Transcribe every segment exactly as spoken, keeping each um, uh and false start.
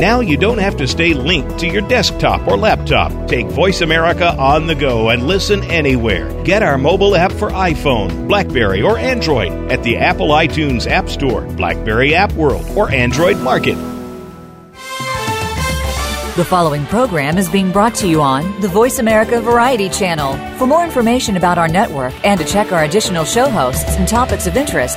Now you don't have to stay linked to your desktop or laptop. Take Voice America on the go and listen anywhere. Get our mobile app for iPhone, BlackBerry, or Android at the Apple iTunes App Store, BlackBerry App World, or Android Market. The following program is being brought to you on the Voice America Variety Channel. For more information about our network and to check our additional show hosts and topics of interest,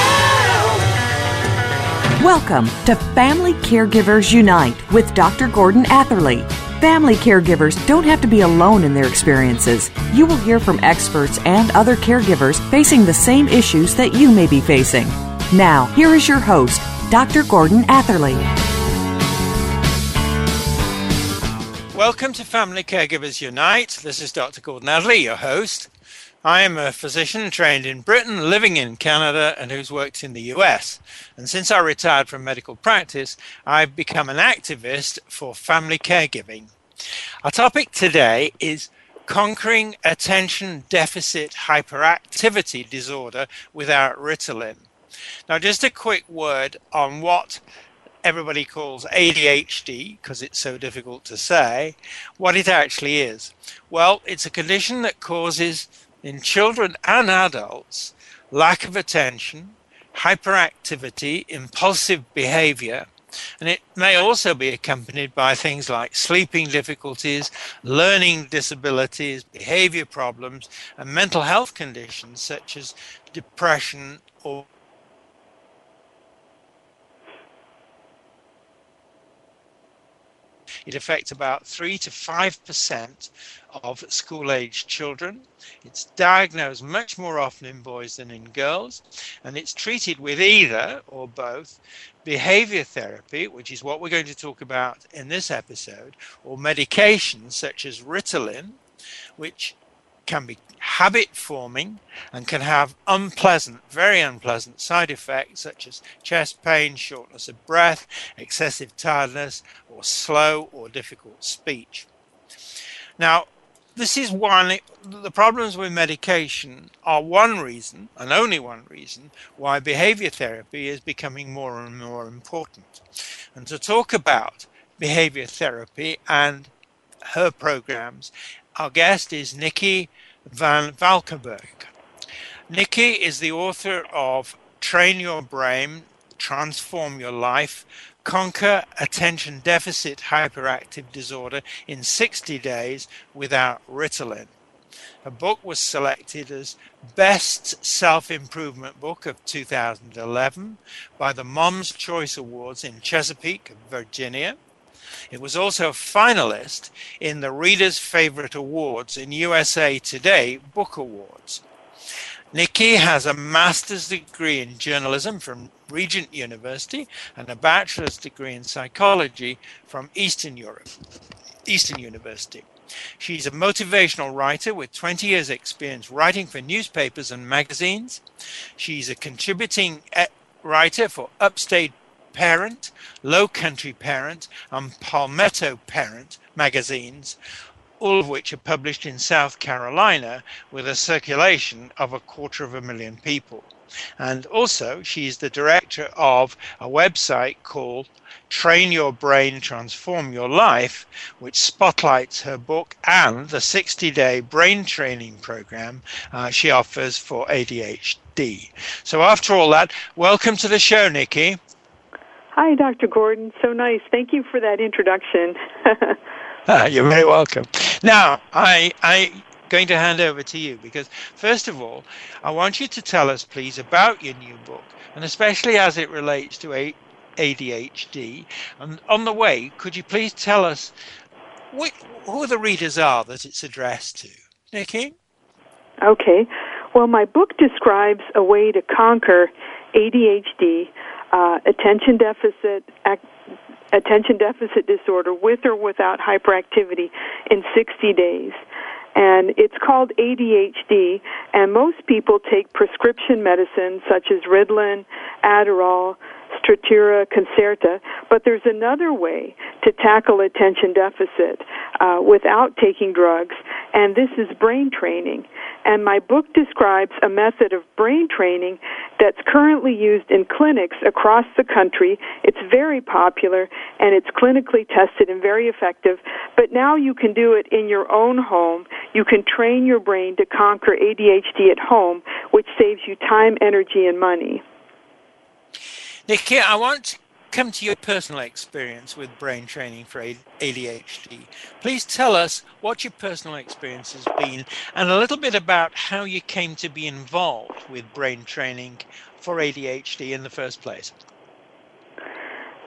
Welcome to Family Caregivers Unite with Doctor Gordon Atherley. Family caregivers don't have to be alone in their experiences. You will hear from experts and other caregivers facing the same issues that you may be facing. Now, here is your host, Doctor Gordon Atherley. Welcome to Family Caregivers Unite. This is Doctor Gordon Atherley, your host. I am a physician trained in Britain, living in Canada, and who's worked in the U S. And since I retired from medical practice, I've become an activist for family caregiving. Our topic today is conquering attention deficit hyperactivity disorder without Ritalin. Now, just a quick word on what everybody calls A D H D, because it's so difficult to say, what it actually is. Well, it's a condition that causes, in children and adults, lack of attention, hyperactivity, impulsive behavior, and it may also be accompanied by things like sleeping difficulties, learning disabilities, behavior problems, and mental health conditions such as depression or It affects about three to five percent of school-aged children. It's diagnosed much more often in boys than in girls, and it's treated with either or both behavior therapy, which is what we're going to talk about in this episode, or medications such as Ritalin, which can be habit-forming and can have unpleasant, very unpleasant side effects such as chest pain, shortness of breath, excessive tiredness, or slow or difficult speech. Now, this is one, the problems with medication are one reason, and only one reason, why behavior therapy is becoming more and more important. And to talk about behavior therapy and her programs, our guest is Nicky VanValkenburgh. Nicky is the author of Train Your Brain, Transform Your Life, Conquer Attention Deficit Hyperactive Disorder in sixty days Without Ritalin. Her book was selected as Best Self-Improvement Book of two thousand eleven by the Mom's Choice Awards in Chesapeake, Virginia. It was also a finalist in the Reader's Favorite Awards in U S A Today Book Awards. Nicky has a master's degree in journalism from Regent University and a bachelor's degree in psychology from Eastern Europe, Eastern University. She's a motivational writer with twenty years experience writing for newspapers and magazines. She's a contributing writer for Upstate Parent, Low Country Parent, and Palmetto Parent magazines, all of which are published in South Carolina with a circulation of a quarter of a million people. And also, she is the director of a website called Train Your Brain, Transform Your Life, which spotlights her book and the sixty-day brain training program uh, she offers for A D H D. So after all that, welcome to the show, Nicky. Hi, Doctor Gordon. So nice. Thank you for that introduction. ah, you're very welcome. Now, I, I'm going to hand over to you because, first of all, I want you to tell us, please, about your new book, and especially as it relates to A D H D. And on the way, could you please tell us which, who the readers are that it's addressed to? Nicky? Okay. Well, my book describes a way to conquer A D H D, Uh, attention deficit ac- attention deficit disorder with or without hyperactivity in sixty days. And it's called A D H D, and most people take prescription medicines such as Ritalin, Adderall, Strattera, Concerta, but there's another way to tackle attention deficit uh, without taking drugs, and this is brain training. And my book describes a method of brain training that's currently used in clinics across the country. It's very popular, and it's clinically tested and very effective, but now you can do it in your own home. You can train your brain to conquer A D H D at home, which saves you time, energy, and money. Nicky, I want to come to your personal experience with brain training for A D H D. Please tell us what your personal experience has been and a little bit about how you came to be involved with brain training for A D H D in the first place.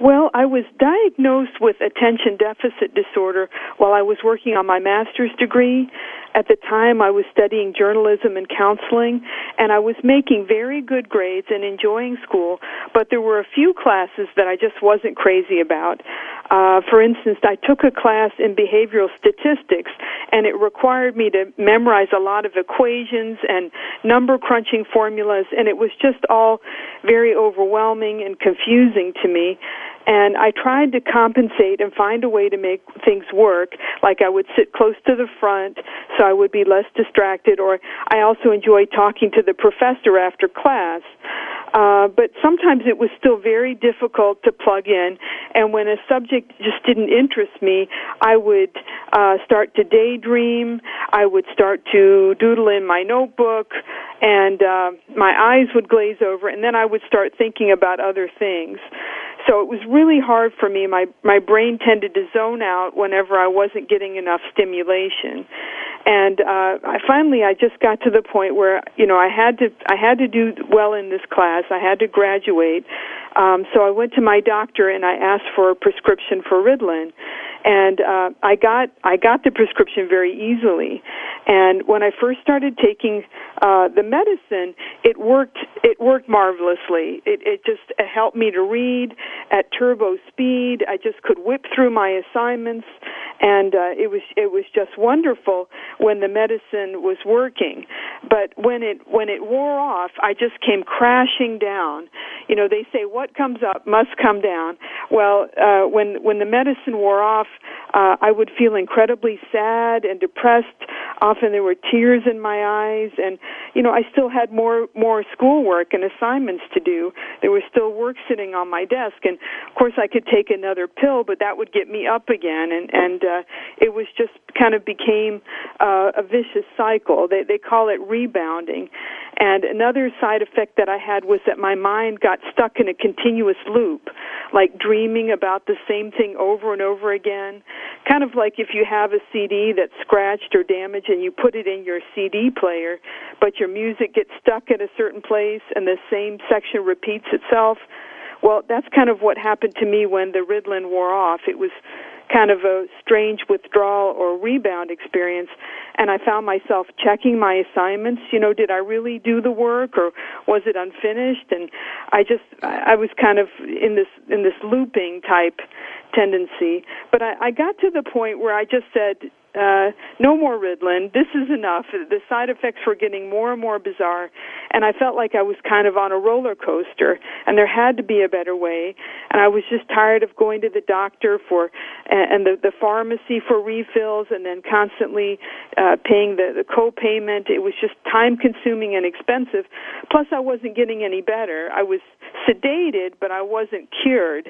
Well, I was diagnosed with attention deficit disorder while I was working on my master's degree. At the time, I was studying journalism and counseling, and I was making very good grades and enjoying school, but there were a few classes that I just wasn't crazy about. Uh, for instance, I took a class in behavioral statistics, and it required me to memorize a lot of equations and number-crunching formulas, and it was just all very overwhelming and confusing to me. And I tried to compensate and find a way to make things work, like I would sit close to the front so I would be less distracted, or I also enjoyed talking to the professor after class. Uh, but sometimes it was still very difficult to plug in, and when a subject just didn't interest me, I would uh, start to daydream, I would start to doodle in my notebook, and uh, my eyes would glaze over, and then I would start thinking about other things. So it was really hard for me. My my brain tended to zone out whenever I wasn't getting enough stimulation. And uh, I finally, I just got to the point where, you know, I had to I had to do well in this class. I had to graduate. Um, so I went to my doctor and I asked for a prescription for Ritalin, and uh, I got I got the prescription very easily. And when I first started taking uh, the medicine, it worked it worked marvelously. It, it just it helped me to read at turbo speed. I just could whip through my assignments, and uh, it was it was just wonderful when the medicine was working. But when it when it wore off, I just came crashing down. You know, they say what comes up must come down. Well, uh, when when the medicine wore off, uh, I would feel incredibly sad and depressed. Often there were tears in my eyes, and you know, I still had more more schoolwork and assignments to do. There was still work sitting on my desk, and of course I could take another pill, but that would get me up again, and and uh, it was just kind of became uh, a vicious cycle. They they call it rebounding. And another side effect that I had was that my mind got stuck in a continuous loop, like dreaming about the same thing over and over again, kind of like if you have a C D that's scratched or damaged and you put it in your C D player, but your music gets stuck at a certain place and the same section repeats itself. Well, that's kind of what happened to me when the Ritalin wore off. It was kind of a strange withdrawal or rebound experience, and I found myself checking my assignments. You know, did I really do the work, or was it unfinished? And I just, I was kind of in this in this looping type tendency. But I, I got to the point where I just said, Uh, no more Ritalin. This is enough. The side effects were getting more and more bizarre, and I felt like I was kind of on a roller coaster, and there had to be a better way, and I was just tired of going to the doctor for and the, the pharmacy for refills and then constantly uh, paying the, the co-payment. It was just time-consuming and expensive, plus I wasn't getting any better. I was sedated, but I wasn't cured,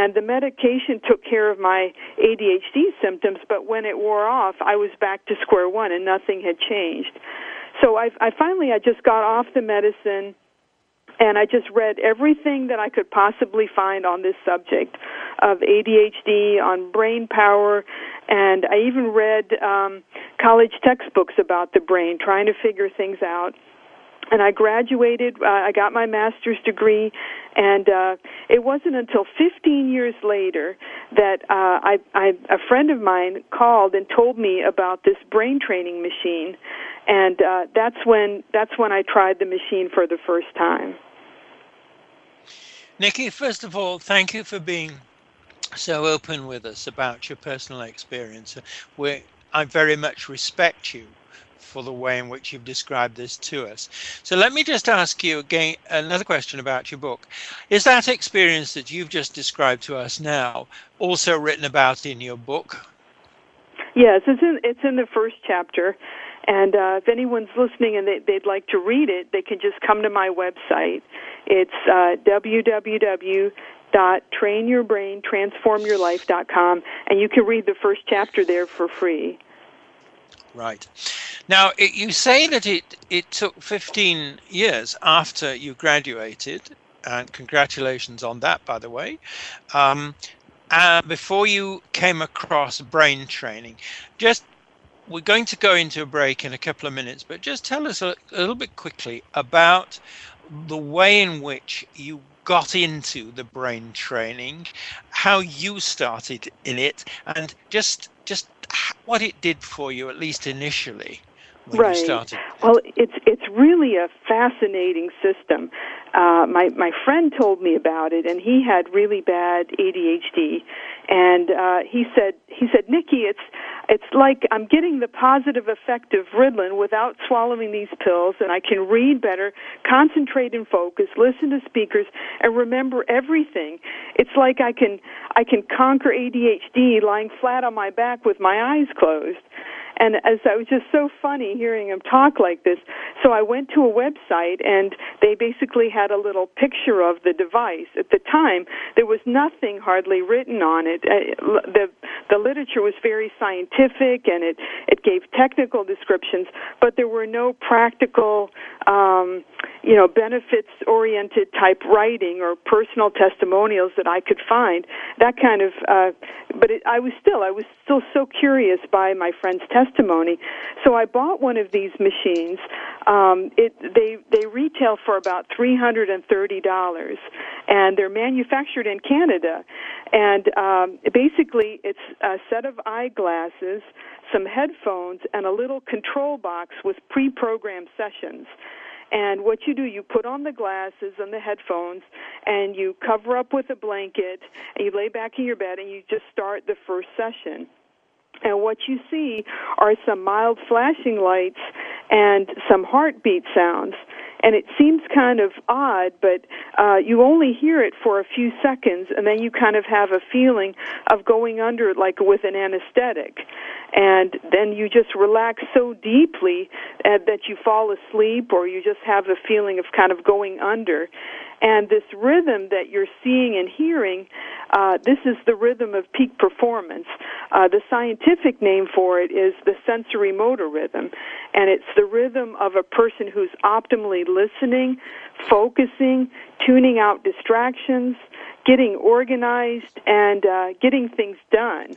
and the medication took care of my A D H D symptoms, but when it wore off, I was back to square one, and nothing had changed. So I, I finally, I just got off the medicine, and I just read everything that I could possibly find on this subject of A D H D, on brain power, and I even read um, college textbooks about the brain, trying to figure things out. And I graduated, uh, I got my master's degree, and uh, it wasn't until fifteen years later that uh, I, I, a friend of mine called and told me about this brain training machine, and uh, that's when that's when I tried the machine for the first time. Nicky, first of all, thank you for being so open with us about your personal experience. We, I very much respect you for the way in which you've described this to us. So let me just ask you again another question about your book. Is that experience that you've just described to us now also written about in your book? Yes, it's in, it's in the first chapter. And uh, if anyone's listening and they, they'd like to read it, they can just come to my website. It's uh, w w w dot train your brain transform your life dot com, and you can read the first chapter there for free. Right. Now, it, you say that it, it took fifteen years after you graduated, and congratulations on that, by the way, um, uh, before you came across brain training. Just We're going to go into a break in a couple of minutes, but just tell us a, a little bit quickly about the way in which you got into the brain training, how you started in it, and just just what it did for you, at least initially, when right. you started. Well, it's it's really a fascinating system. Uh, my my friend told me about it, and he had really bad A D H D, and uh, he said he said Nicky, it's it's like I'm getting the positive effect of Ritalin without swallowing these pills, and I can read better, concentrate and focus, listen to speakers, and remember everything. It's like I can I can conquer A D H D lying flat on my back with my eyes closed. And as I was just so funny hearing him talk like this, so I went to a website, and they basically had a little picture of the device. At the time, there was nothing hardly written on it. The, the literature was very scientific, and it, it gave technical descriptions, but there were no practical, um, you know, benefits-oriented type writing or personal testimonials that I could find. That kind of, uh, but it, I was still, I was still so curious by my friend's testimony. testimony. So I bought one of these machines. Um, it, they, they retail for about three hundred thirty dollars, and they're manufactured in Canada. And um, basically, it's a set of eyeglasses, some headphones, and a little control box with pre-programmed sessions. And what you do, you put on the glasses and the headphones, and you cover up with a blanket, and you lay back in your bed, and you just start the first session. And what you see are some mild flashing lights and some heartbeat sounds. And it seems kind of odd, but uh, you only hear it for a few seconds, and then you kind of have a feeling of going under it like with an anesthetic. And then you just relax so deeply uh, that you fall asleep, or you just have a feeling of kind of going under. And this rhythm that you're seeing and hearing, uh, this is the rhythm of peak performance. Uh, the scientific name for it is the sensory motor rhythm, and it's the rhythm of a person who's optimally listening, focusing, tuning out distractions, getting organized, and uh, getting things done.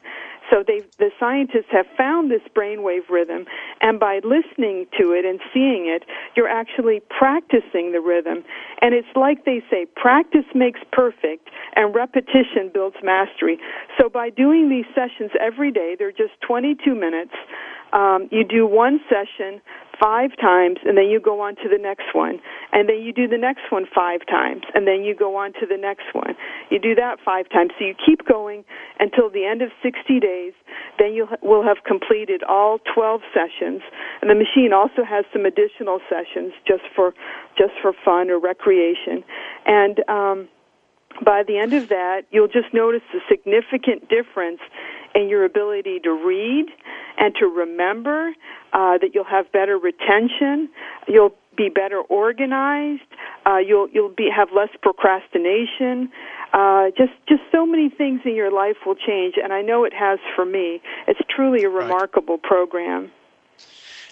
So they, the scientists have found this brainwave rhythm, and by listening to it and seeing it, you're actually practicing the rhythm. And it's like they say, practice makes perfect, and repetition builds mastery. So by doing these sessions every day, they're just twenty-two minutes, um, you do one session five times, and then you go on to the next one. And then you do the next one five times, and then you go on to the next one. You do that five times. So you keep going until the end of sixty days. Then you will have completed all twelve sessions. And the machine also has some additional sessions just for just for fun or recreation. And um, by the end of that, you'll just notice a significant difference in your ability to read and to remember, uh, that you'll have better retention, you'll be better organized, uh, you'll you'll be have less procrastination. Uh, just just so many things in your life will change, and I know it has for me. It's truly a remarkable right. program.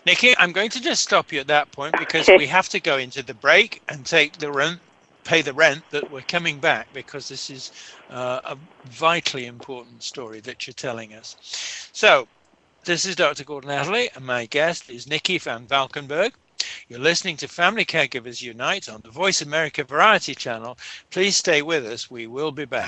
Nicky, I'm going to just stop you at that point because okay. we have to go into the break and take the rent, pay the rent that we're coming back, because this is uh, a vitally important story that you're telling us. So this is Doctor Gordon Atherley, and my guest is Nicky VanValkenburgh. You're listening to Family Caregivers Unite on the Voice America Variety Channel. Please stay with us. We will be back.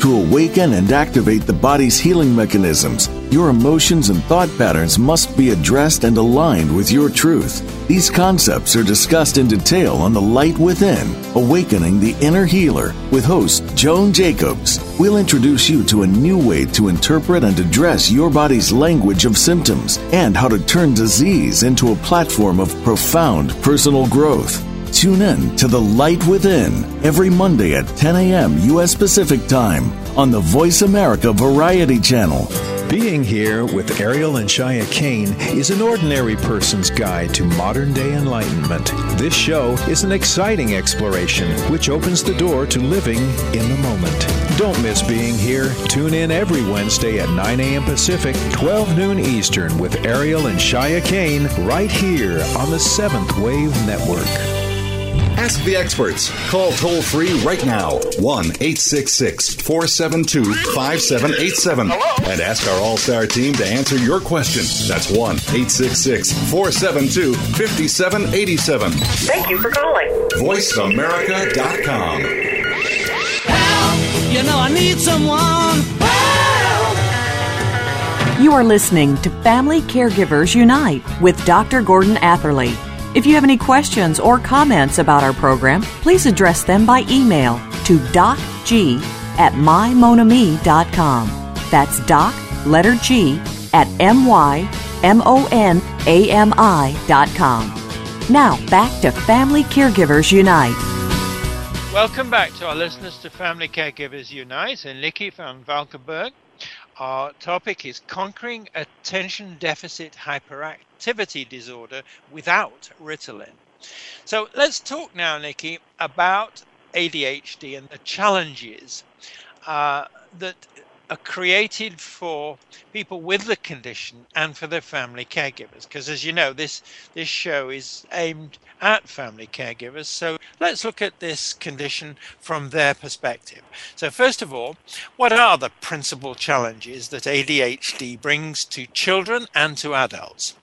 To awaken and activate the body's healing mechanisms, your emotions and thought patterns must be addressed and aligned with your truth. These concepts are discussed in detail on The Light Within, Awakening the Inner Healer, with host Joan Jacobs. We'll introduce you to a new way to interpret and address your body's language of symptoms and how to turn disease into a platform of profound personal growth. Tune in to The Light Within every Monday at ten a.m. U S. Pacific Time on the Voice America Variety Channel. Being Here with Ariel and Shia Kane is an ordinary person's guide to modern-day enlightenment. This show is an exciting exploration which opens the door to living in the moment. Don't miss Being Here. Tune in every Wednesday at nine a.m. Pacific, twelve noon Eastern with Ariel and Shia Kane right here on the Seventh Wave Network. Ask the experts. Call toll-free right now, one eight six six, four seven two, five seven eight seven. Hello? And ask our all-star team to answer your question. That's one eight six six, four seven two, five seven eight seven. Thank you for calling. voice america dot com. Help! You know I need someone. Help! You are listening to Family Caregivers Unite with Doctor Gordon Atherley. If you have any questions or comments about our program, please address them by email to docg at mymonami.com. That's doc, letter G, at m y m o n a m i dot com. Now, back to Family Caregivers Unite. Welcome back to our listeners to Family Caregivers Unite and Nicky VanValkenburgh. Our topic is Conquering Attention Deficit Hyperactivity Disorder Without Ritalin. So let's talk now, Nikki, about A D H D and the challenges uh, that are created for people with the condition and for their family caregivers. Because as you know, this, this show is aimed at family caregivers. So let's look at this condition from their perspective. So first of all, what are the principal challenges that A D H D brings to children and to adults?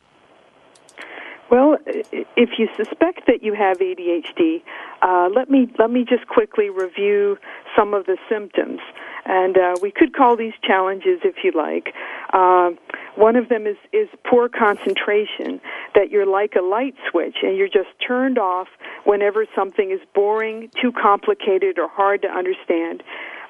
Well, if you suspect that you have A D H D, uh, let me let me just quickly review some of the symptoms. And uh, we could call these challenges, if you like. Uh, one of them is, is poor concentration, that you're like a light switch and you're just turned off whenever something is boring, too complicated, or hard to understand.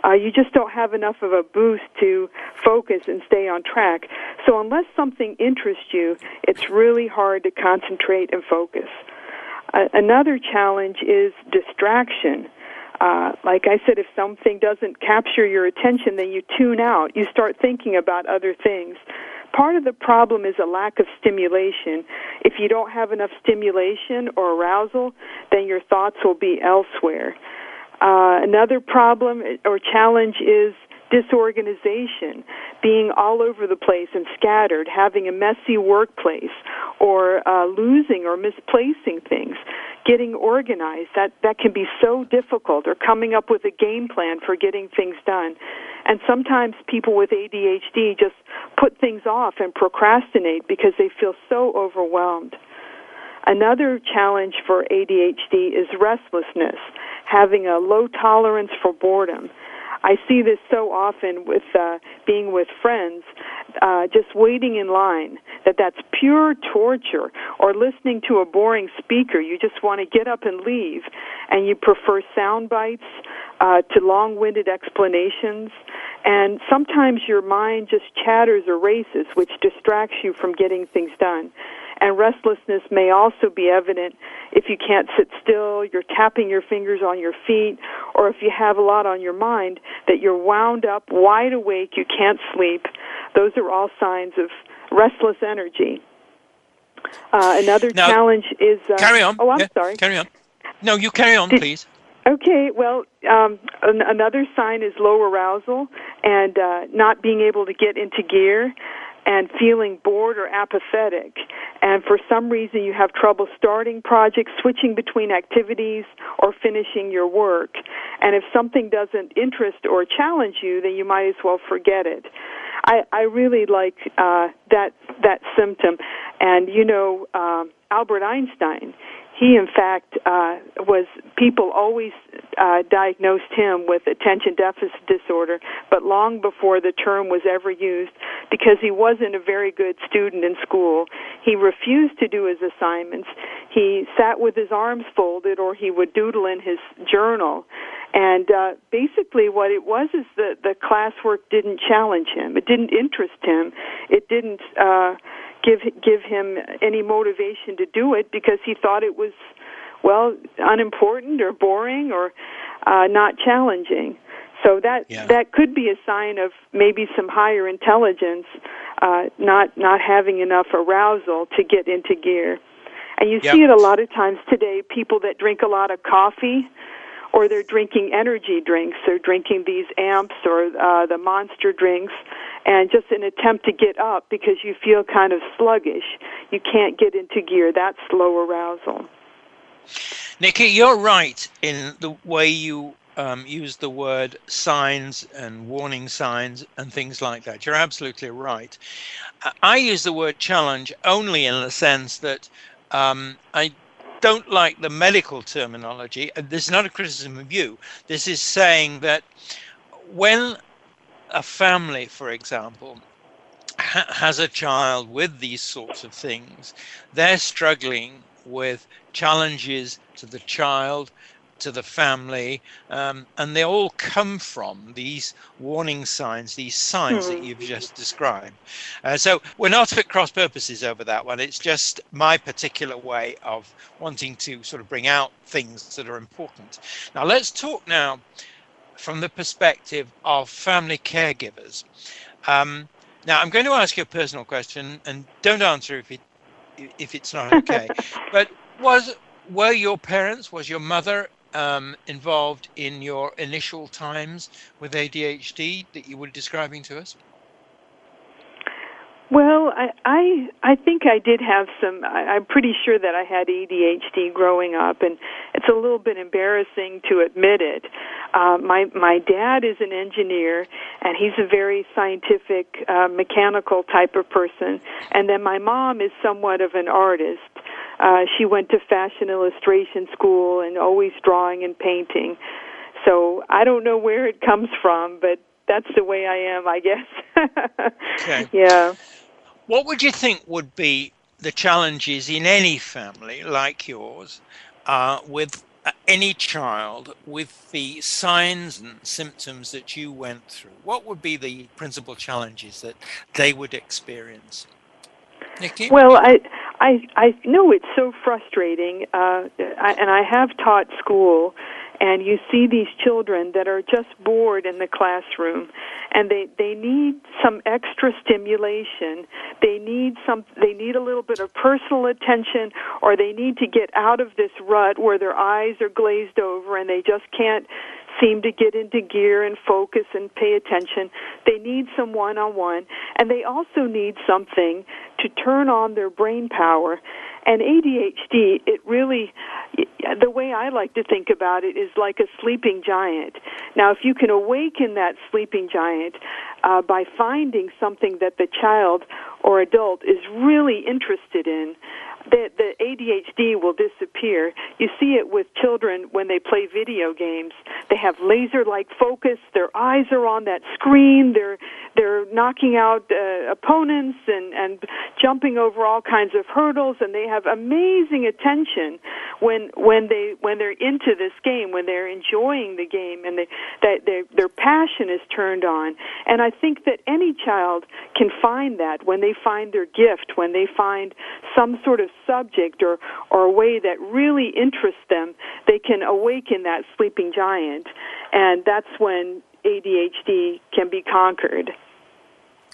Uh, you just don't have enough of a boost to focus and stay on track. So unless something interests you, it's really hard to concentrate and focus. Uh, another challenge is distraction. Uh, like I said, if something doesn't capture your attention, then you tune out. You start thinking about other things. Part of the problem is a lack of stimulation. If you don't have enough stimulation or arousal, then your thoughts will be elsewhere. Uh, another problem or challenge is disorganization, being all over the place and scattered, having a messy workplace, or uh, losing or misplacing things. Getting organized, that, that can be so difficult, or coming up with a game plan for getting things done. And sometimes people with A D H D just put things off and procrastinate because they feel so overwhelmed. Another challenge for A D H D is restlessness, having a low tolerance for boredom. I see this so often with uh, being with friends, uh, just waiting in line, that that's pure torture, or listening to a boring speaker. You just want to get up and leave, and you prefer sound bites uh, to long-winded explanations. And sometimes your mind just chatters or races, which distracts you from getting things done. And restlessness may also be evident if you can't sit still, you're tapping your fingers on your feet, or if you have a lot on your mind, that you're wound up, wide awake, you can't sleep. Those are all signs of restless energy. Uh, another now, challenge is... Uh, carry on. Oh, I'm yeah, sorry. Carry on. No, you carry on, Did, please. Okay, well, um, an- another sign is low arousal and uh, not being able to get into gear, and feeling bored or apathetic. And for some reason you have trouble starting projects, switching between activities, or finishing your work. And if something doesn't interest or challenge you, then you might as well forget it. I, I really like uh, that that symptom. And, you know, um, Albert Einstein, he, in fact, uh, was, people always uh, diagnosed him with attention deficit disorder, but long before the term was ever used, because he wasn't a very good student in school. He refused to do his assignments. He sat with his arms folded, or he would doodle in his journal. And uh, basically what it was is that the classwork didn't challenge him. It didn't interest him. It didn't... Uh, give give him any motivation to do it, because he thought it was, well, unimportant or boring or uh, not challenging. So that yeah. that could be a sign of maybe some higher intelligence, uh, not not having enough arousal to get into gear. And you yep. see it a lot of times today, people that drink a lot of coffee, or they're drinking energy drinks. They're drinking these amps or uh, the monster drinks, and just an attempt to get up because you feel kind of sluggish. You can't get into gear. That's low arousal. Nikki, you're right in the way you um, use the word signs and warning signs and things like that. You're absolutely right. I use the word challenge only in the sense that um, I don't like the medical terminology. This is not a criticism of you. This is saying that when a family, for example, ha- has a child with these sorts of things, they're struggling with challenges to the child, to the family, um, and they all come from these warning signs, these signs that you've just described. Uh, so we're not at cross purposes over that one. It's just my particular way of wanting to sort of bring out things that are important. Now let's talk now from the perspective of family caregivers. Um, now I'm going to ask you a personal question, and don't answer if it if it's not okay. But was were your parents, was your mother Um, involved in your initial times with A D H D that you were describing to us? Well, I I, I think I did have some, I, I'm pretty sure that I had A D H D growing up, and it's a little bit embarrassing to admit it. Uh, my, my dad is an engineer, and he's a very scientific, uh, mechanical type of person, and then my mom is somewhat of an artist. Uh, she went to fashion illustration school and always drawing and painting. So I don't know where it comes from, but that's the way I am, I guess. Okay. Yeah. What would you think would be the challenges in any family like yours uh, with uh, any child with the signs and symptoms that you went through? What would be the principal challenges that they would experience? Nikki? Well, I... I, I know it's so frustrating, uh, I, and I have taught school, and you see these children that are just bored in the classroom, and they, they need some extra stimulation. They need some. They need a little bit of personal attention, or they need to get out of this rut where their eyes are glazed over and they just can't seem to get into gear and focus and pay attention. They need some one-on-one, and they also need something to turn on their brain power. And A D H D, it really, the way I like to think about it, is like a sleeping giant. Now, if you can awaken that sleeping giant uh, by finding something that the child or adult is really interested in, the, the A D H D will disappear. You see it with children when they play video games. They have laser-like focus. Their eyes are on that screen. They're they're knocking out uh, opponents and, and jumping over all kinds of hurdles, and they have amazing attention when when they when they're into this game, when they're enjoying the game, and they, that they, their passion is turned on. And I think that any child can find that when they find their gift, when they find some sort of subject or, or a way that really interests them, they can awaken that sleeping giant, and that's when A D H D can be conquered.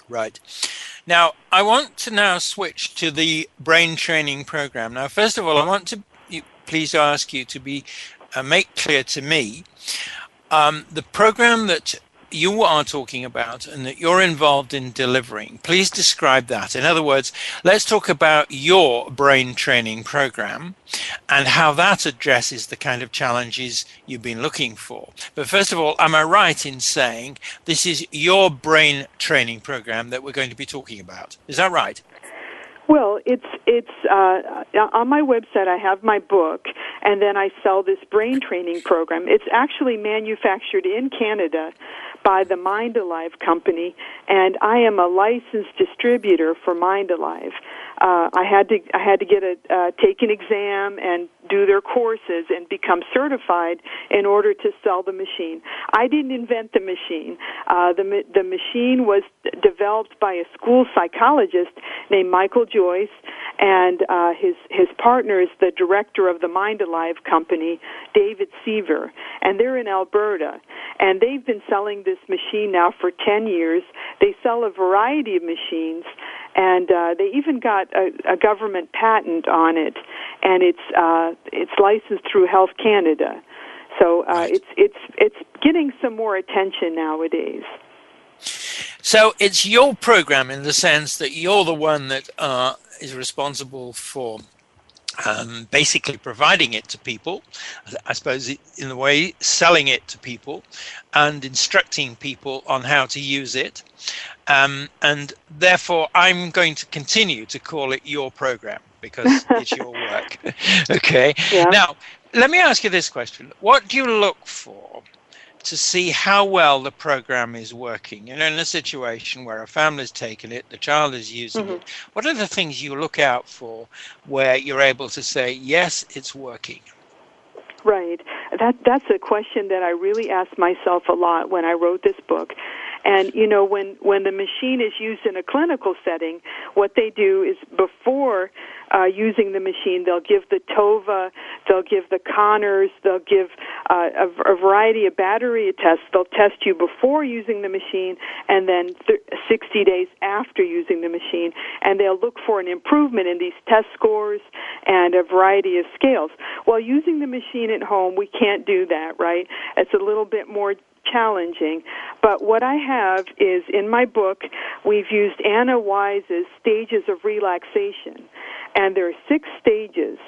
Right. Now, I want to now switch to the brain training program. Now, first of all, I want to you, please ask you to be uh, make clear to me um, the program that you are talking about and that you're involved in delivering. Please describe that. In other words, let's talk about your brain training program and how that addresses the kind of challenges you've been looking for. But first of all, am I right in saying this is your brain training program that we're going to be talking about? Is that right? Well, it's it's uh, on my website. I have my book, and then I sell this brain training program. It's actually manufactured in Canada by the Mind Alive company, and I am a licensed distributor for Mind Alive. Uh, I had to I had to get a uh, take an exam and do their courses and become certified in order to sell the machine. I didn't invent the machine. Uh, the the machine was developed by a school psychologist named Michael Joyce, and uh, his his partner is the director of the Mind Alive company, David Seaver, and they're in Alberta, and they've been selling this machine now for ten years. They sell a variety of machines, and uh, they even got a, a government patent on it, and it's uh, it's licensed through Health Canada. So uh, right. it's it's it's getting some more attention nowadays. So it's your program in the sense that you're the one that uh, is responsible for um, basically providing it to people, I suppose in a way selling it to people and instructing people on how to use it. Um, and therefore, I'm going to continue to call it your program because it's your work. Okay. Yeah. Now, let me ask you this question. What do you look for to see how well the program is working? You know, in a situation where a family's taken it, the child is using mm-hmm. it, what are the things you look out for where you're able to say, yes, it's working? Right. That that's a question that I really asked myself a lot when I wrote this book. And, you know, when, when the machine is used in a clinical setting, what they do is before uh, using the machine, they'll give the Tova, they'll give the Connors, they'll give uh, a, a variety of battery tests. They'll test you before using the machine and then th- sixty days after using the machine. And they'll look for an improvement in these test scores and a variety of scales. While using the machine at home, we can't do that, right? It's a little bit more challenging, but what I have is in my book, we've used Anna Wise's stages of relaxation, and there are six stages,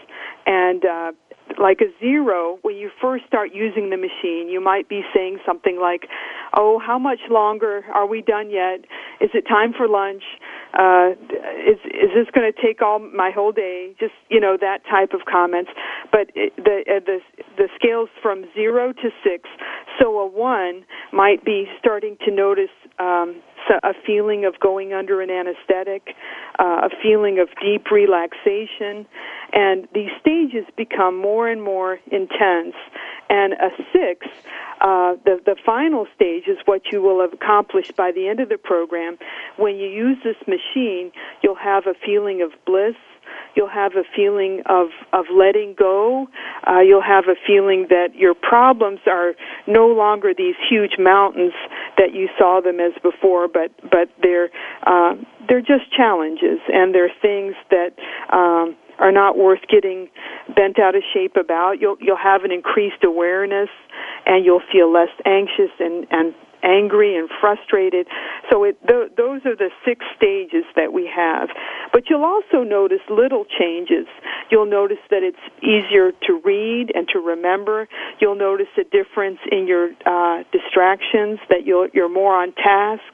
and uh, like a zero, when you first start using the machine, you might be saying something like, oh, how much longer? Are we done yet? Is it time for lunch? Uh, is, is this going to take all my whole day? Just, you know, that type of comments. But it, the, uh, the the scale's from zero to six, so a one might be starting to notice um, a feeling of going under an anesthetic, uh, a feeling of deep relaxation, and these stages become more and more intense. And a six, uh, the, the final stage is what you will have accomplished by the end of the program. When you use this machine, you'll have a feeling of bliss. You'll have a feeling of, of letting go. Uh, you'll have a feeling that your problems are no longer these huge mountains that you saw them as before, but but they're uh, they're just challenges, and they're things that um, are not worth getting bent out of shape about. You'll you'll have an increased awareness, and you'll feel less anxious and and. angry and frustrated. So it, th- those are the six stages that we have. But you'll also notice little changes. You'll notice that it's easier to read and to remember. You'll notice a difference in your uh, distractions, that you'll, you're more on task.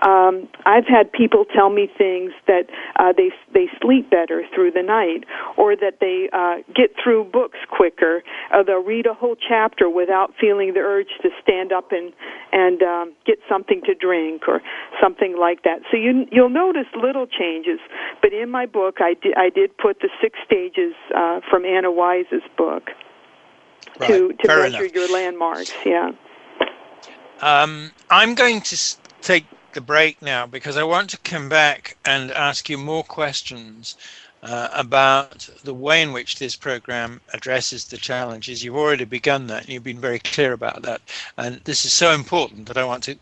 Um, I've had people tell me things that uh, they they sleep better through the night, or that they uh, get through books quicker, or they'll read a whole chapter without feeling the urge to stand up and and um, get something to drink or something like that. So you you'll notice little changes. But in my book, I did I did put the six stages uh, from Anna Wise's book right. to to Fair measure enough. Your landmarks. Yeah. Um, I'm going to take the break now because I want to come back and ask you more questions uh, about the way in which this program addresses the challenges. You've already begun that and you've been very clear about that, and this is so important that I want to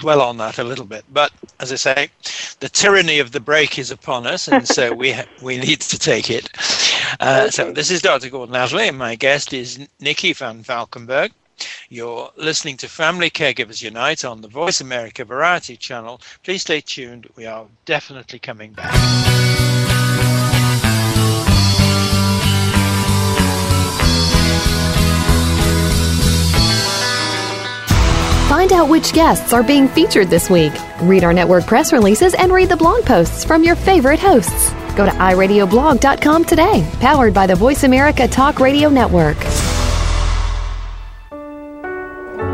dwell on that a little bit. But as I say, the tyranny of the break is upon us, and so we ha- we need to take it. Uh, okay. So this is Doctor Gordon Atherley, and my guest is Nicky VanValkenburgh. You're listening to Family Caregivers Unite on the Voice America Variety Channel. Please stay tuned. We are definitely coming back. Find out which guests are being featured this week. Read our network press releases and read the blog posts from your favorite hosts. Go to i radio blog dot com today, powered by the Voice America Talk Radio Network.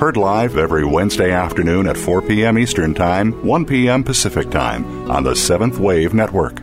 Heard live every Wednesday afternoon at four p.m. Eastern Time, one p.m. Pacific Time on the Seventh Wave Network.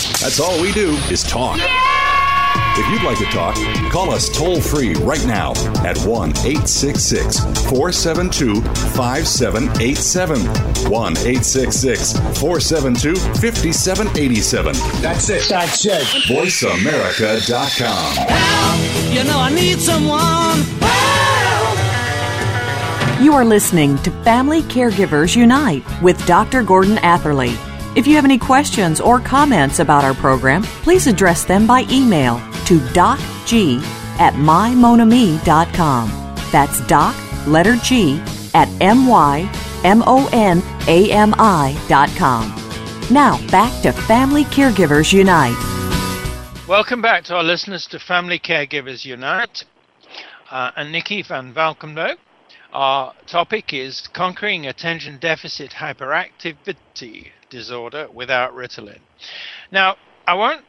That's all we do is talk. Yeah! If you'd like to talk, call us toll-free right now at one eight six six four seven two five seven eight seven. one eight six six four seven two five seven eight seven. That's it. That's it. voice america dot com. Help! You know I need someone. Help! You are listening to Family Caregivers Unite with Doctor Gordon Atherley. If you have any questions or comments about our program, please address them by email to doc g at my monami dot com. That's doc, letter G, at m y m o n a m i dot com. Now, back to Family Caregivers Unite. Welcome back to our listeners to Family Caregivers Unite. Uh, and Nicky VanValkenburgh. Our topic is Conquering Attention Deficit Hyperactivity Disorder Without Ritalin. Now, I want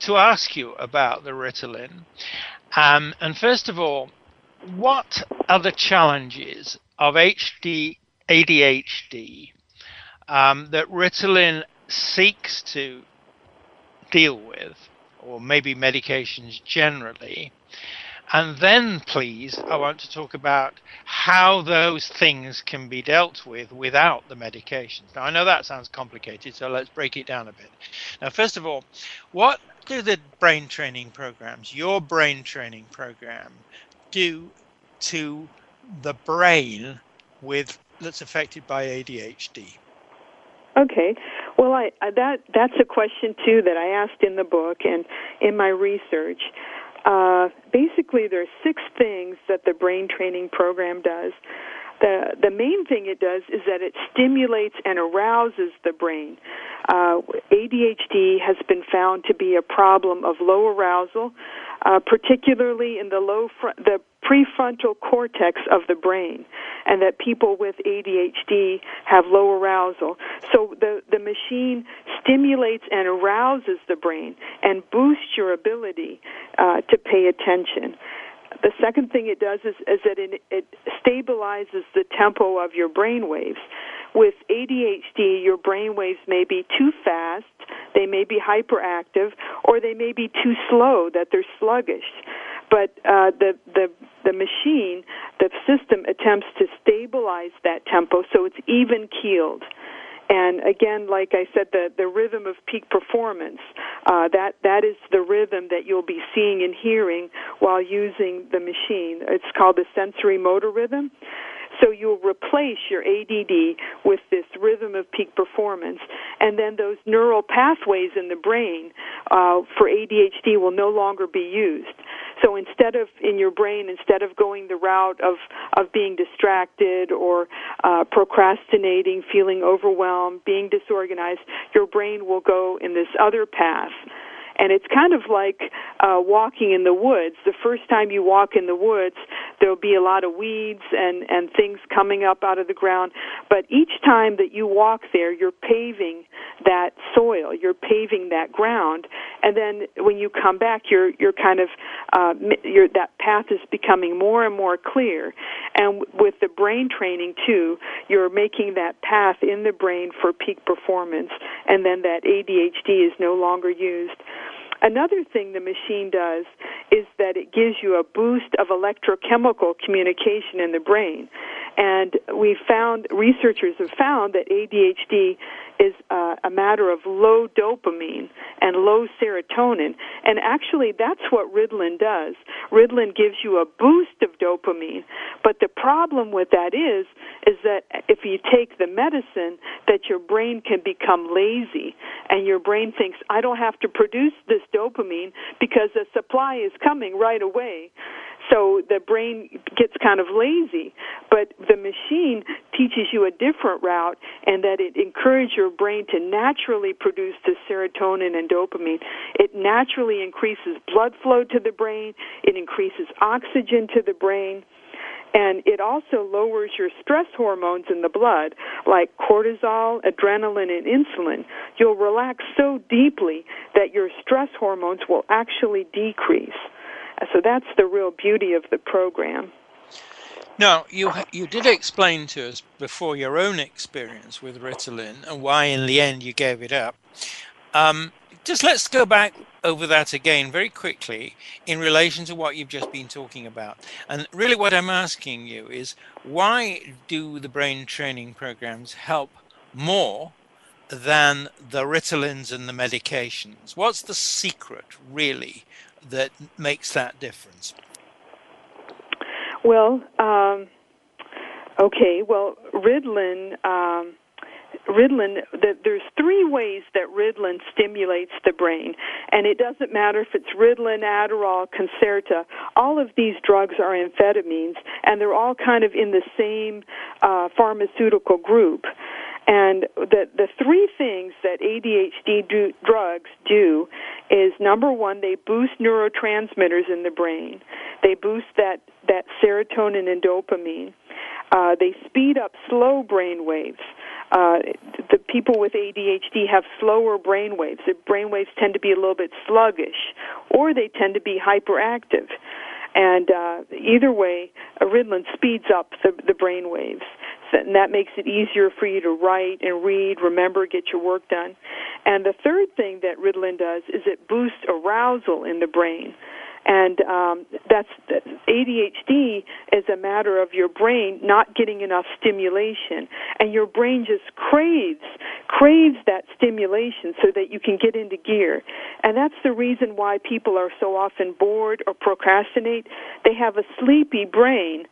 to ask you about the Ritalin. Um, and first of all, what are the challenges of H D, A D H D um, that Ritalin seeks to deal with, or maybe medications generally? And then, please, I want to talk about how those things can be dealt with without the medications. Now, I know that sounds complicated, so let's break it down a bit. Now, first of all, what do the brain training programs, your brain training program, do to the brain with that's affected by A D H D? Okay. Well, I, that that's a question, too, that I asked in the book and in my research. Uh, basically, there are six things that the brain training program does. The the main thing it does is that it stimulates and arouses the brain. Uh, A D H D has been found to be a problem of low arousal, uh, particularly in the low fr- the prefrontal cortex of the brain, and that people with A D H D have low arousal. So the, the machine stimulates and arouses the brain and boosts your ability uh, to pay attention. The second thing it does is, is that it, it stabilizes the tempo of your brain waves. With A D H D, your brain waves may be too fast, they may be hyperactive, or they may be too slow, that they're sluggish. But uh, the, the the machine, the system attempts to stabilize that tempo so it's even keeled. And again, like I said, the, the rhythm of peak performance, uh, that, that is the rhythm that you'll be seeing and hearing while using the machine. It's called the sensory motor rhythm. So you'll replace your A D D with this rhythm of peak performance, and then those neural pathways in the brain uh, for A D H D will no longer be used. So instead of, in your brain, instead of going the route of, of being distracted or uh, procrastinating, feeling overwhelmed, being disorganized, your brain will go in this other path. And it's kind of like uh, walking in the woods. The first time you walk in the woods, there'll be a lot of weeds and, and things coming up out of the ground. But each time that you walk there, you're paving that soil, you're paving that ground. And then when you come back, you're, you're kind of, uh, you're, that path is becoming more and more clear. And with the brain training, too, you're making that path in the brain for peak performance. And then that A D H D is no longer used. Another thing the machine does is that it gives you a boost of electrochemical communication in the brain. And we found, researchers have found that A D H D is uh, a matter of low dopamine and low serotonin. And actually, that's what Ritalin does. Ritalin gives you a boost of dopamine. But the problem with that is, is that if you take the medicine, that your brain can become lazy. And your brain thinks, I don't have to produce this dopamine because the supply is coming right away. So the brain gets kind of lazy. But the machine teaches you a different route, and that it encourages your brain to naturally produce the serotonin and dopamine. It naturally increases blood flow to the brain. It increases oxygen to the brain. And it also lowers your stress hormones in the blood, like cortisol, adrenaline, and insulin. You'll relax so deeply that your stress hormones will actually decrease. So that's the real beauty of the program. Now, you you did explain to us before your own experience with Ritalin and why in the end you gave it up. Um, just let's go back over that again very quickly in relation to what you've just been talking about. And really what I'm asking you is, why do the brain training programs help more than the Ritalins and the medications? What's the secret, really, that makes that difference? Well, um, okay, well, Ritalin... Um Ritalin, there's three ways that Ritalin stimulates the brain, and it doesn't matter if it's Ritalin, Adderall, Concerta. All of these drugs are amphetamines, and they're all kind of in the same uh, pharmaceutical group. And the the three things that A D H D do, drugs do is, number one, they boost neurotransmitters in the brain. They boost that, that serotonin and dopamine. Uh, they speed up slow brain waves. Uh, the people with A D H D have slower brain waves. The brain waves tend to be a little bit sluggish, or they tend to be hyperactive. And uh, either way, Ritalin speeds up the, the brain waves, so, and that makes it easier for you to write and read, remember, get your work done. And the third thing that Ritalin does is it boosts arousal in the brain. And um, that's A D H D is a matter of your brain not getting enough stimulation, and your brain just craves craves that stimulation so that you can get into gear. And that's the reason why people are so often bored or procrastinate. They have a sleepy brain,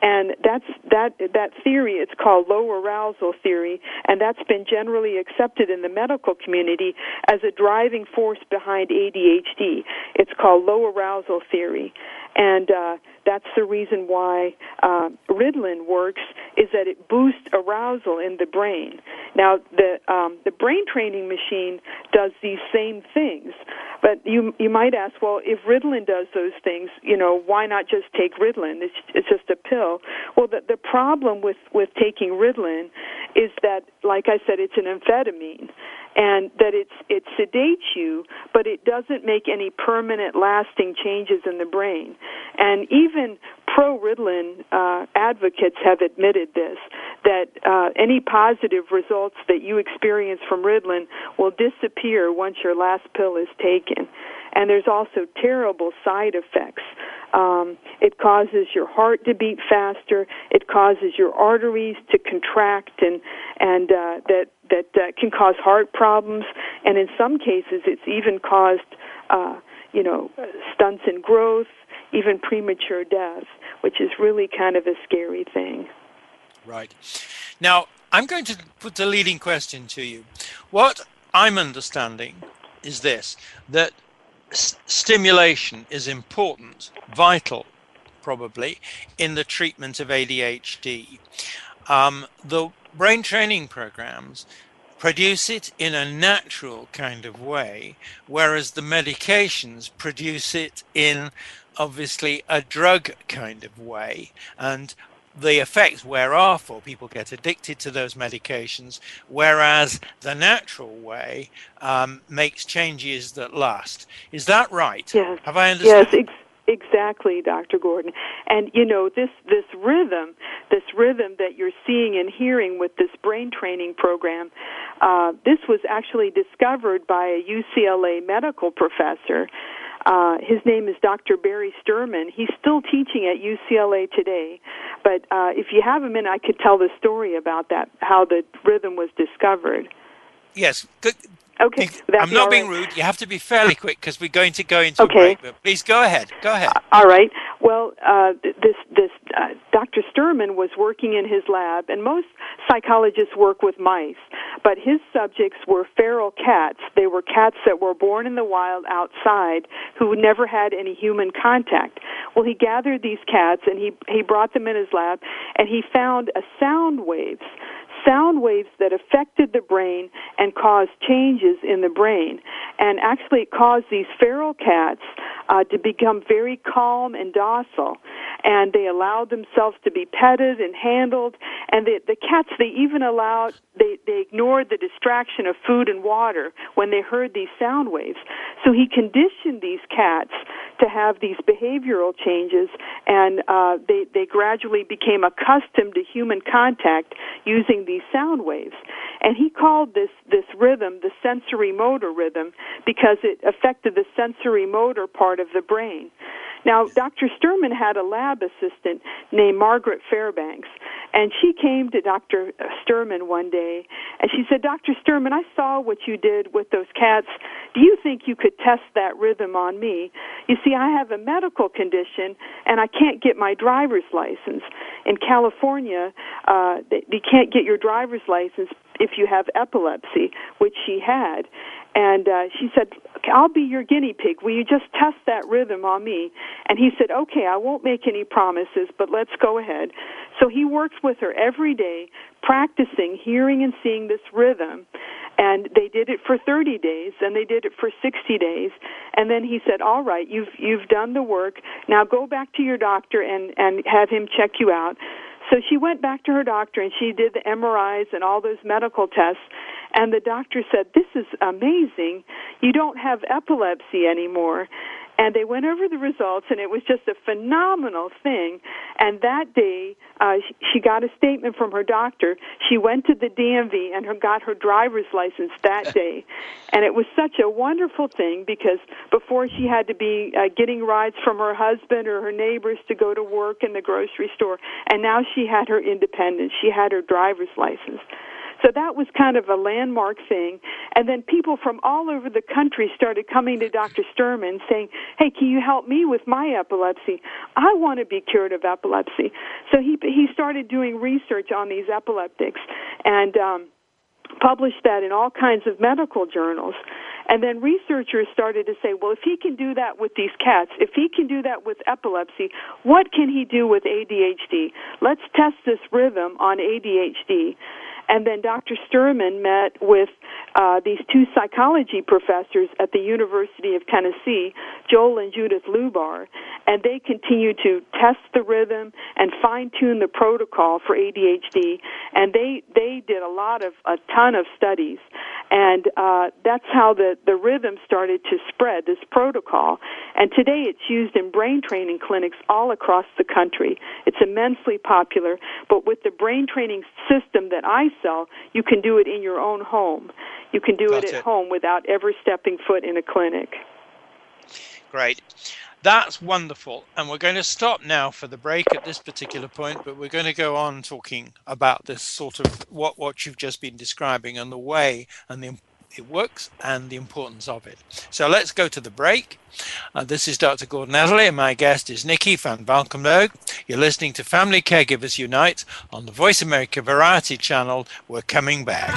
and that's that that theory. It's called low arousal theory, and that's been generally accepted in the medical community as a driving force behind A D H D. It's called low arousal theory, and uh, that's the reason why uh, Ritalin works, is that it boosts arousal in the brain. Now, the um, the brain training machine does these same things, but you you might ask, well, if Ritalin does those things, you know, why not just take Ritalin? It's, it's just a pill. Well, the, the problem with, with taking Ritalin is that, like I said, it's an amphetamine, and that it's, it sedates you, but it doesn't make any permanent, lasting changes in the brain. And even pro-Ritalin uh, advocates have admitted this, that uh, any positive results that you experience from Ritalin will disappear once your last pill is taken. And there's also terrible side effects. Um, it causes your heart to beat faster. It causes your arteries to contract, and and uh, that that uh, can cause heart problems. And in some cases, it's even caused, uh, you know, stunts in growth, even premature death, which is really kind of a scary thing. Right. Now, I'm going to put the leading question to you. What I'm understanding is this, that S- stimulation is important, vital, probably, in the treatment of A D H D. Um, the brain training programs produce it in a natural kind of way, whereas the medications produce it in obviously a drug kind of way. And the effects whereafter people get addicted to those medications, whereas the natural way um, makes changes that last. Is that right? Yes. Have I understood? Yes, ex- exactly, Doctor Gordon. And you know, this this rhythm, this rhythm that you're seeing and hearing with this brain training program, uh, this was actually discovered by a U C L A medical professor. Uh, his name is Doctor Barry Sterman. He's still teaching at U C L A today. But uh, if you have a minute, I could tell the story about that, how the rhythm was discovered. Yes. Good. Okay. I'm not being rude. You have to be fairly quick because we're going to go into okay. a break. But please go ahead. Go ahead. Uh, all right. Well, uh, this this uh, Doctor Sterman was working in his lab, and most psychologists work with mice, but his subjects were feral cats. They were cats that were born in the wild outside who never had any human contact. Well, he gathered these cats and he he brought them in his lab, and he found a sound waves. Sound waves that affected the brain and caused changes in the brain. And actually it caused these feral cats uh, to become very calm and docile. And they allowed themselves to be petted and handled. And the, the cats, they even allowed, they, they ignored the distraction of food and water when they heard these sound waves. So he conditioned these cats to have these behavioral changes, and uh, they, they gradually became accustomed to human contact using these sound waves. And he called this, this rhythm the sensory motor rhythm because it affected the sensory motor part of the brain. Now, Doctor Sterman had a lab assistant named Margaret Fairbanks, and she came to Doctor Sterman one day, and she said, Doctor Sterman, I saw what you did with those cats. Do you think you could test that rhythm on me? You see, I have a medical condition, and I can't get my driver's license. In California, uh, you can't get your driver's license if you have epilepsy, which she had. And uh, she said, I'll be your guinea pig. Will you just test that rhythm on me? And he said, okay, I won't make any promises, but let's go ahead. So he works with her every day, practicing hearing and seeing this rhythm. And they did it for thirty days, and they did it for sixty days. And then he said, all right, you've, you've done the work. Now go back to your doctor and, and have him check you out. So she went back to her doctor, and she did the M R Is and all those medical tests, and the doctor said, this is amazing. You don't have epilepsy anymore. And they went over the results, and it was just a phenomenal thing. And that day, uh, she got a statement from her doctor. She went to the D M V and her, got her driver's license that day. And it was such a wonderful thing because before she had to be uh, getting rides from her husband or her neighbors to go to work in the grocery store. And now she had her independence. She had her driver's license. So that was kind of a landmark thing. And then people from all over the country started coming to Doctor Sterman saying, hey, can you help me with my epilepsy? I want to be cured of epilepsy. So he he started doing research on these epileptics and um, published that in all kinds of medical journals. And then researchers started to say, well, if he can do that with these cats, if he can do that with epilepsy, what can he do with A D H D? Let's test this rhythm on A D H D. And then Doctor Sterman met with uh, these two psychology professors at the University of Tennessee, Joel and Judith Lubar, and they continued to test the rhythm and fine-tune the protocol for A D H D. And they, they did a lot of, a ton of studies. And uh, that's how the, the rhythm started to spread, this protocol. And today it's used in brain training clinics all across the country. It's immensely popular, but with the brain training system that I Cell, you can do it in your own home. You can do Got it at it. home without ever stepping foot in a clinic. Great. That's wonderful. And we're going to stop now for the break at this particular point, but we're going to go on talking about this sort of what, what you've just been describing and the way and the it works and the importance of it. So let's go to the break. Uh, this is Doctor Gordon Atherley, and my guest is Nicky VanValkenburgh. You're listening to Family Caregivers Unite on the Voice America Variety Channel. We're coming back.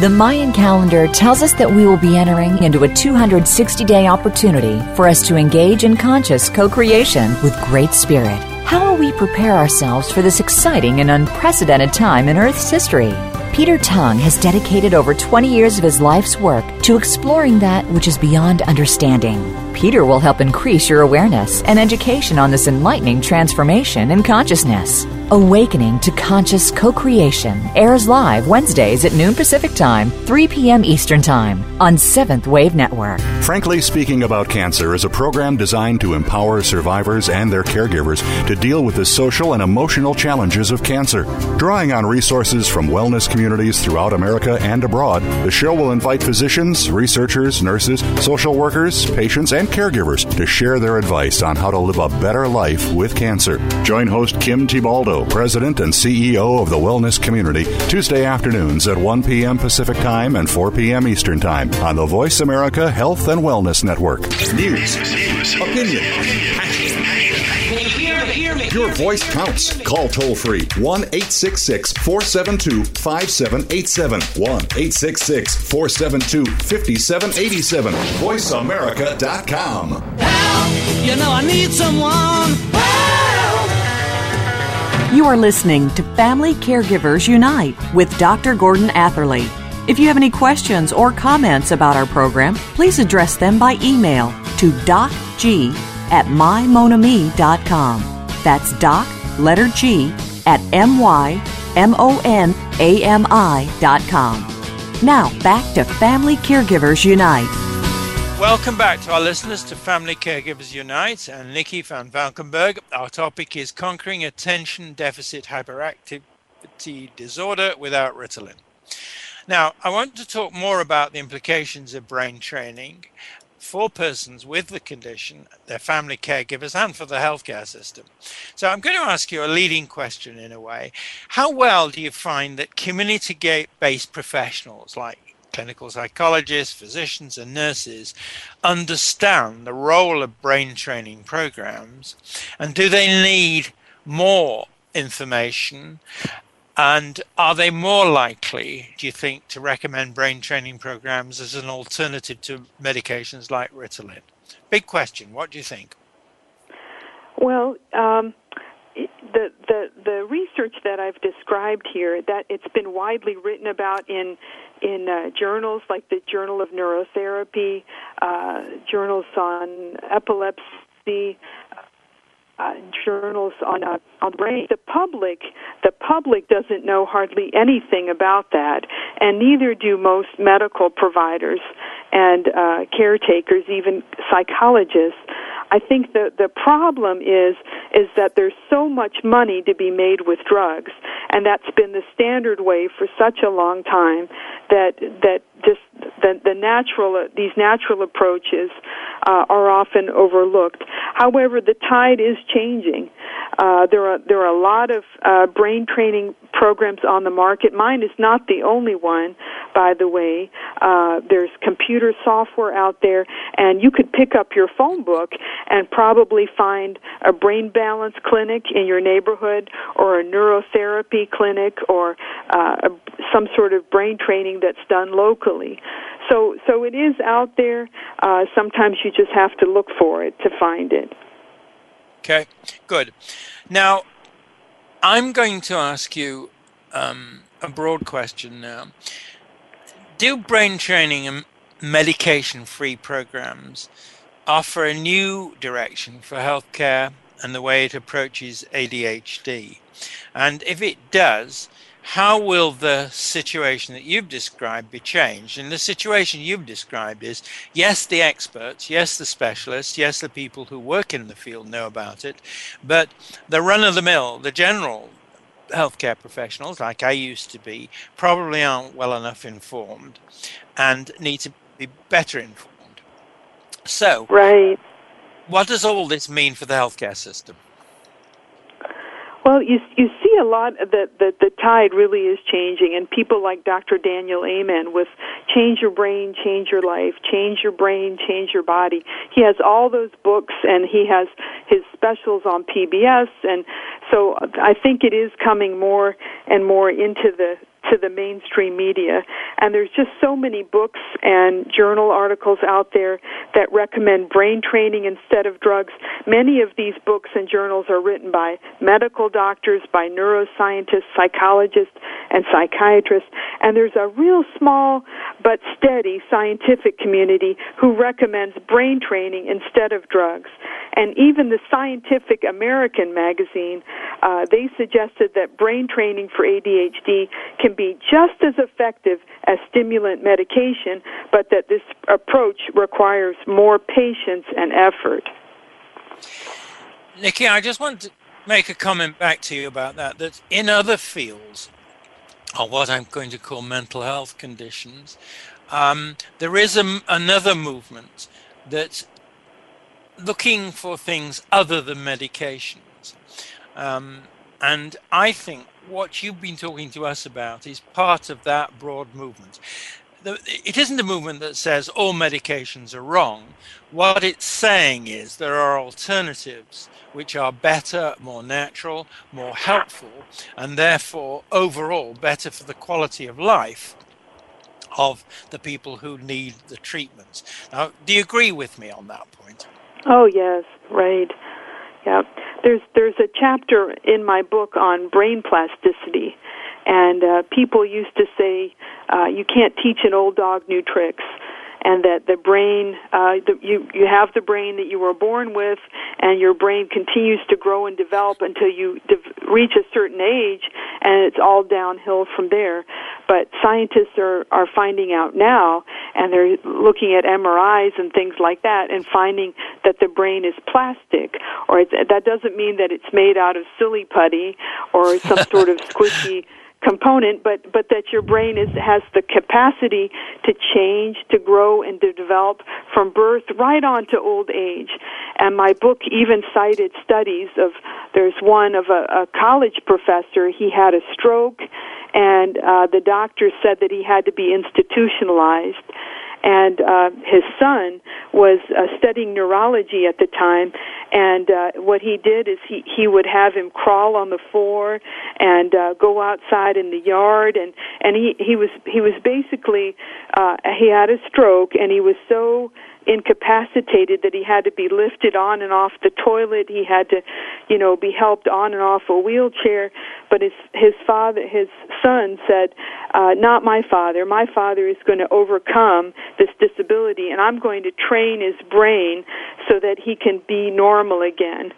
The Mayan calendar tells us that we will be entering into a two hundred sixty day opportunity for us to engage in conscious co-creation with Great Spirit. How will we prepare ourselves for this exciting and unprecedented time in Earth's history? Peter Tung has dedicated over twenty years of his life's work to exploring that which is beyond understanding. Peter will help increase your awareness and education on this enlightening transformation in consciousness. Awakening to Conscious Co-Creation airs live Wednesdays at noon Pacific Time, three p.m. Eastern Time on Seventh Wave Network. Frankly Speaking About Cancer is a program designed to empower survivors and their caregivers to deal with the social and emotional challenges of cancer. Drawing on resources from wellness communities throughout America and abroad, the show will invite physicians, researchers, nurses, social workers, patients, and caregivers to share their advice on how to live a better life with cancer. Join host Kim Tibaldo, President and C E O of the Wellness Community, Tuesday afternoons at one p.m. Pacific Time and four p.m. Eastern Time on the Voice America Health and Wellness Network. News, opinion, action. Your voice counts. Call toll-free one eight six six, four seven two, five seven eight seven, one eight six six, four seven two, five seven eight seven, voice america dot com. Help! You know I need someone. Help! You are listening to Family Caregivers Unite with Doctor Gordon Atherley. If you have any questions or comments about our program, please address them by email to docg at mymonami.com. That's doc, letter G, at mymonami.com. Now back to Family Caregivers Unite. Welcome back to our listeners to Family Caregivers Unite and Nicky VanValkenburgh. Our topic is conquering attention deficit hyperactivity disorder without Ritalin. Now, I want to talk more about the implications of brain training for persons with the condition, their family caregivers, and for the healthcare system. So I'm going to ask you a leading question in a way. How well do you find that community-based professionals like clinical psychologists, physicians, and nurses understand the role of brain training programs? And do they need more information? And are they more likely, do you think, to recommend brain training programs as an alternative to medications like Ritalin? Big question. What do you think? Well, um The, the the research that I've described here, that it's been widely written about in in uh, journals like the Journal of Neurotherapy, uh, journals on epilepsy, uh, journals on uh, on brain. The public the public doesn't know hardly anything about that, and neither do most medical providers and uh, caretakers, even psychologists. I think the the problem is is that there's so much money to be made with drugs, and that's been the standard way for such a long time that that just the the natural these natural approaches uh, are often overlooked. However, the tide is changing. Uh, there are there are a lot of uh, brain training programs on the market. Mine is not the only one, by the way. Uh, there's computer software out there, and you could pick up your phone book and probably find a brain balance clinic in your neighborhood, or a neurotherapy clinic, or uh, some sort of brain training that's done locally. So, so it is out there. Uh, sometimes you just have to look for it to find it. Okay, good. Now, I'm going to ask you um, a broad question now. Do brain training and medication-free programs offer a new direction for healthcare and the way it approaches A D H D? And if it does, how will the situation that you've described be changed? And the situation you've described is, yes, the experts, yes, the specialists, yes, the people who work in the field know about it, but the run-of-the-mill, the general healthcare professionals, like I used to be, probably aren't well enough informed and need to be better informed. So, right. What does all this mean for the healthcare system? Well, you you see a lot that the, the tide really is changing, and people like Doctor Daniel Amen with Change Your Brain, Change Your Life, Change Your Brain, Change Your Body. He has all those books, and he has his specials on P B S, and so I think it is coming more and more into the to the mainstream media. And there's just so many books and journal articles out there that recommend brain training instead of drugs. Many of these books and journals are written by medical doctors, by neuroscientists, psychologists, and psychiatrists. And there's a real small but steady scientific community who recommends brain training instead of drugs. And even the Scientific American magazine, uh, they suggested that brain training for A D H D can be just as effective as stimulant medication, but that this approach requires more patience and effort. Nikki, I just want to make a comment back to you about that, that in other fields, or what I'm going to call mental health conditions, um, there is a, another movement that's looking for things other than medications. Um, and I think what you've been talking to us about is part of that broad movement. It isn't a movement that says all medications are wrong. What it's saying is there are alternatives which are better, more natural, more helpful, and therefore overall better for the quality of life of the people who need the treatments. Now, do you agree with me on that point? Oh, yes, right. Yeah. There's there's a chapter in my book on brain plasticity, and uh, people used to say uh, you can't teach an old dog new tricks, and that the brain, uh, the, you, you have the brain that you were born with, and your brain continues to grow and develop until you de- reach a certain age, and it's all downhill from there. But scientists are, are finding out now, and they're looking at M R Is and things like that, and finding that the brain is plastic, or it's, that doesn't mean that it's made out of silly putty or some sort of squishy component, but but that your brain is has the capacity to change, to grow, and to develop from birth right on to old age. And my book even cited studies of, there's one of a, a college professor, he had a stroke, and uh, the doctor said that he had to be institutionalized. And uh, his son was uh, studying neurology at the time, and uh, what he did is he, he would have him crawl on the floor and uh, go outside in the yard, and, and he, he was he was basically, uh, he had a stroke, and he was so incapacitated that he had to be lifted on and off the toilet. He had to, you know, be helped on and off a wheelchair. But his his father, his son said, uh, "Not my father. My father is going to overcome this disability, and I'm going to train his brain so that he can be normal again."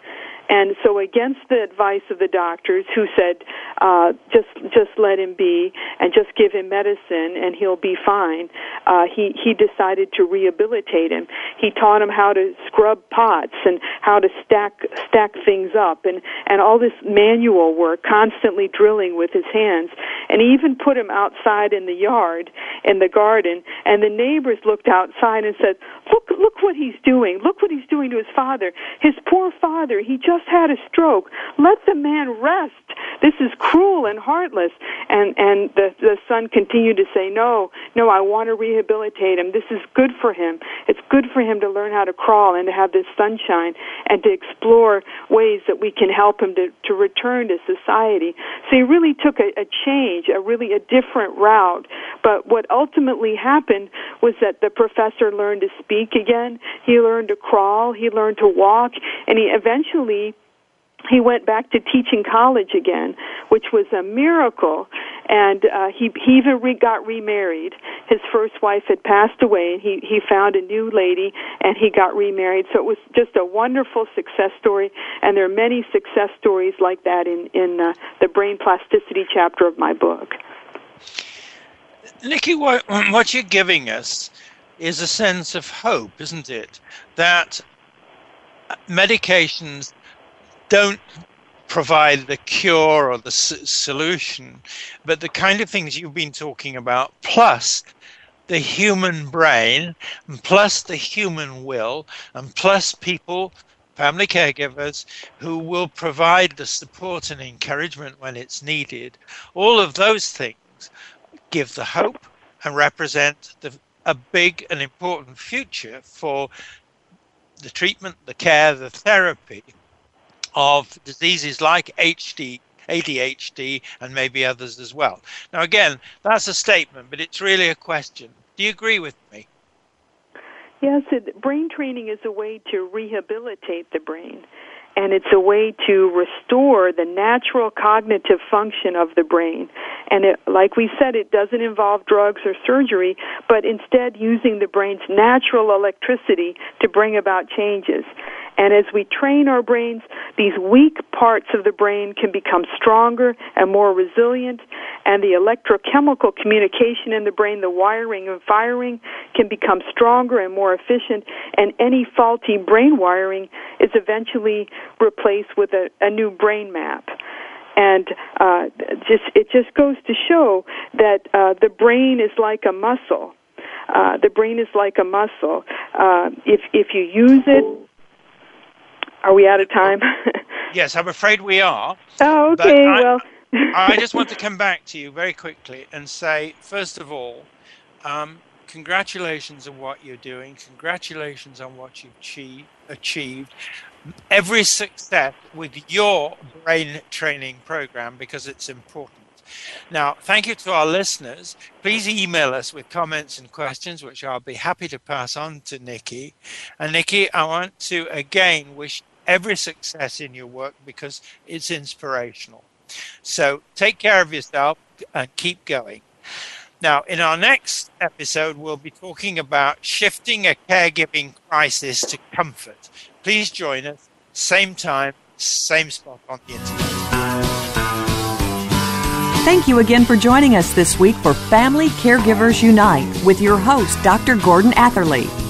And so, against the advice of the doctors, who said, uh, "Just, just let him be, and just give him medicine, and he'll be fine," uh, he he decided to rehabilitate him. He taught him how to scrub pots and how to stack stack things up, and and all this manual work, constantly drilling with his hands. And he even put him outside in the yard, in the garden. And the neighbors looked outside and said, "Look, look what he's doing! Look what he's doing to his father! His poor father! He just." had a stroke. Let the man rest. This is cruel and heartless." And and the, the son continued to say, no, no, I want to rehabilitate him. This is good for him. It's good for him to learn how to crawl and to have this sunshine and to explore ways that we can help him to, to return to society. So he really took a, a change, a really a different route. But what ultimately happened was that the professor learned to speak again. He learned to crawl. He learned to walk. And he eventually he went back to teaching college again, which was a miracle. And uh, he, he even re- got remarried. His first wife had passed away, and he, he found a new lady, and he got remarried. So it was just a wonderful success story, and there are many success stories like that in, in uh, the brain plasticity chapter of my book. Nikki, what, what you're giving us is a sense of hope, isn't it? That medications don't provide the cure or the s- solution, but the kind of things you've been talking about, plus the human brain, and plus the human will, and plus people, family caregivers, who will provide the support and encouragement when it's needed, all of those things give the hope and represent the, a big and important future for the treatment, the care, the therapy of diseases like H D, A D H D, and maybe others as well. Now, again, that's a statement, but it's really a question. Do you agree with me? Yes, it, brain training is a way to rehabilitate the brain, and it's a way to restore the natural cognitive function of the brain. And it, like we said, it doesn't involve drugs or surgery, but instead using the brain's natural electricity to bring about changes. And as we train our brains, these weak parts of the brain can become stronger and more resilient, and the electrochemical communication in the brain, the wiring and firing, can become stronger and more efficient, and any faulty brain wiring is eventually replaced with a, a new brain map. And uh, just, it just goes to show that uh, the brain is like a muscle. Uh, the brain is like a muscle. Uh, if, if you use it... Are we out of time? Yes, I'm afraid we are. Oh, okay, I, well... I just want to come back to you very quickly and say, first of all, um, congratulations on what you're doing. Congratulations on what you've achieve, achieved. Every success with your brain training program, because it's important. Now, thank you to our listeners. Please email us with comments and questions, which I'll be happy to pass on to Nicky. And Nicky, I want to again wish every success in your work because it's inspirational. So take care of yourself and keep going. Now, in our next episode, we'll be talking about shifting a caregiving crisis to comfort. Please join us, same time, same spot on the internet. Thank you again for joining us this week for Family Caregivers Unite with your host, Doctor Gordon Atherley.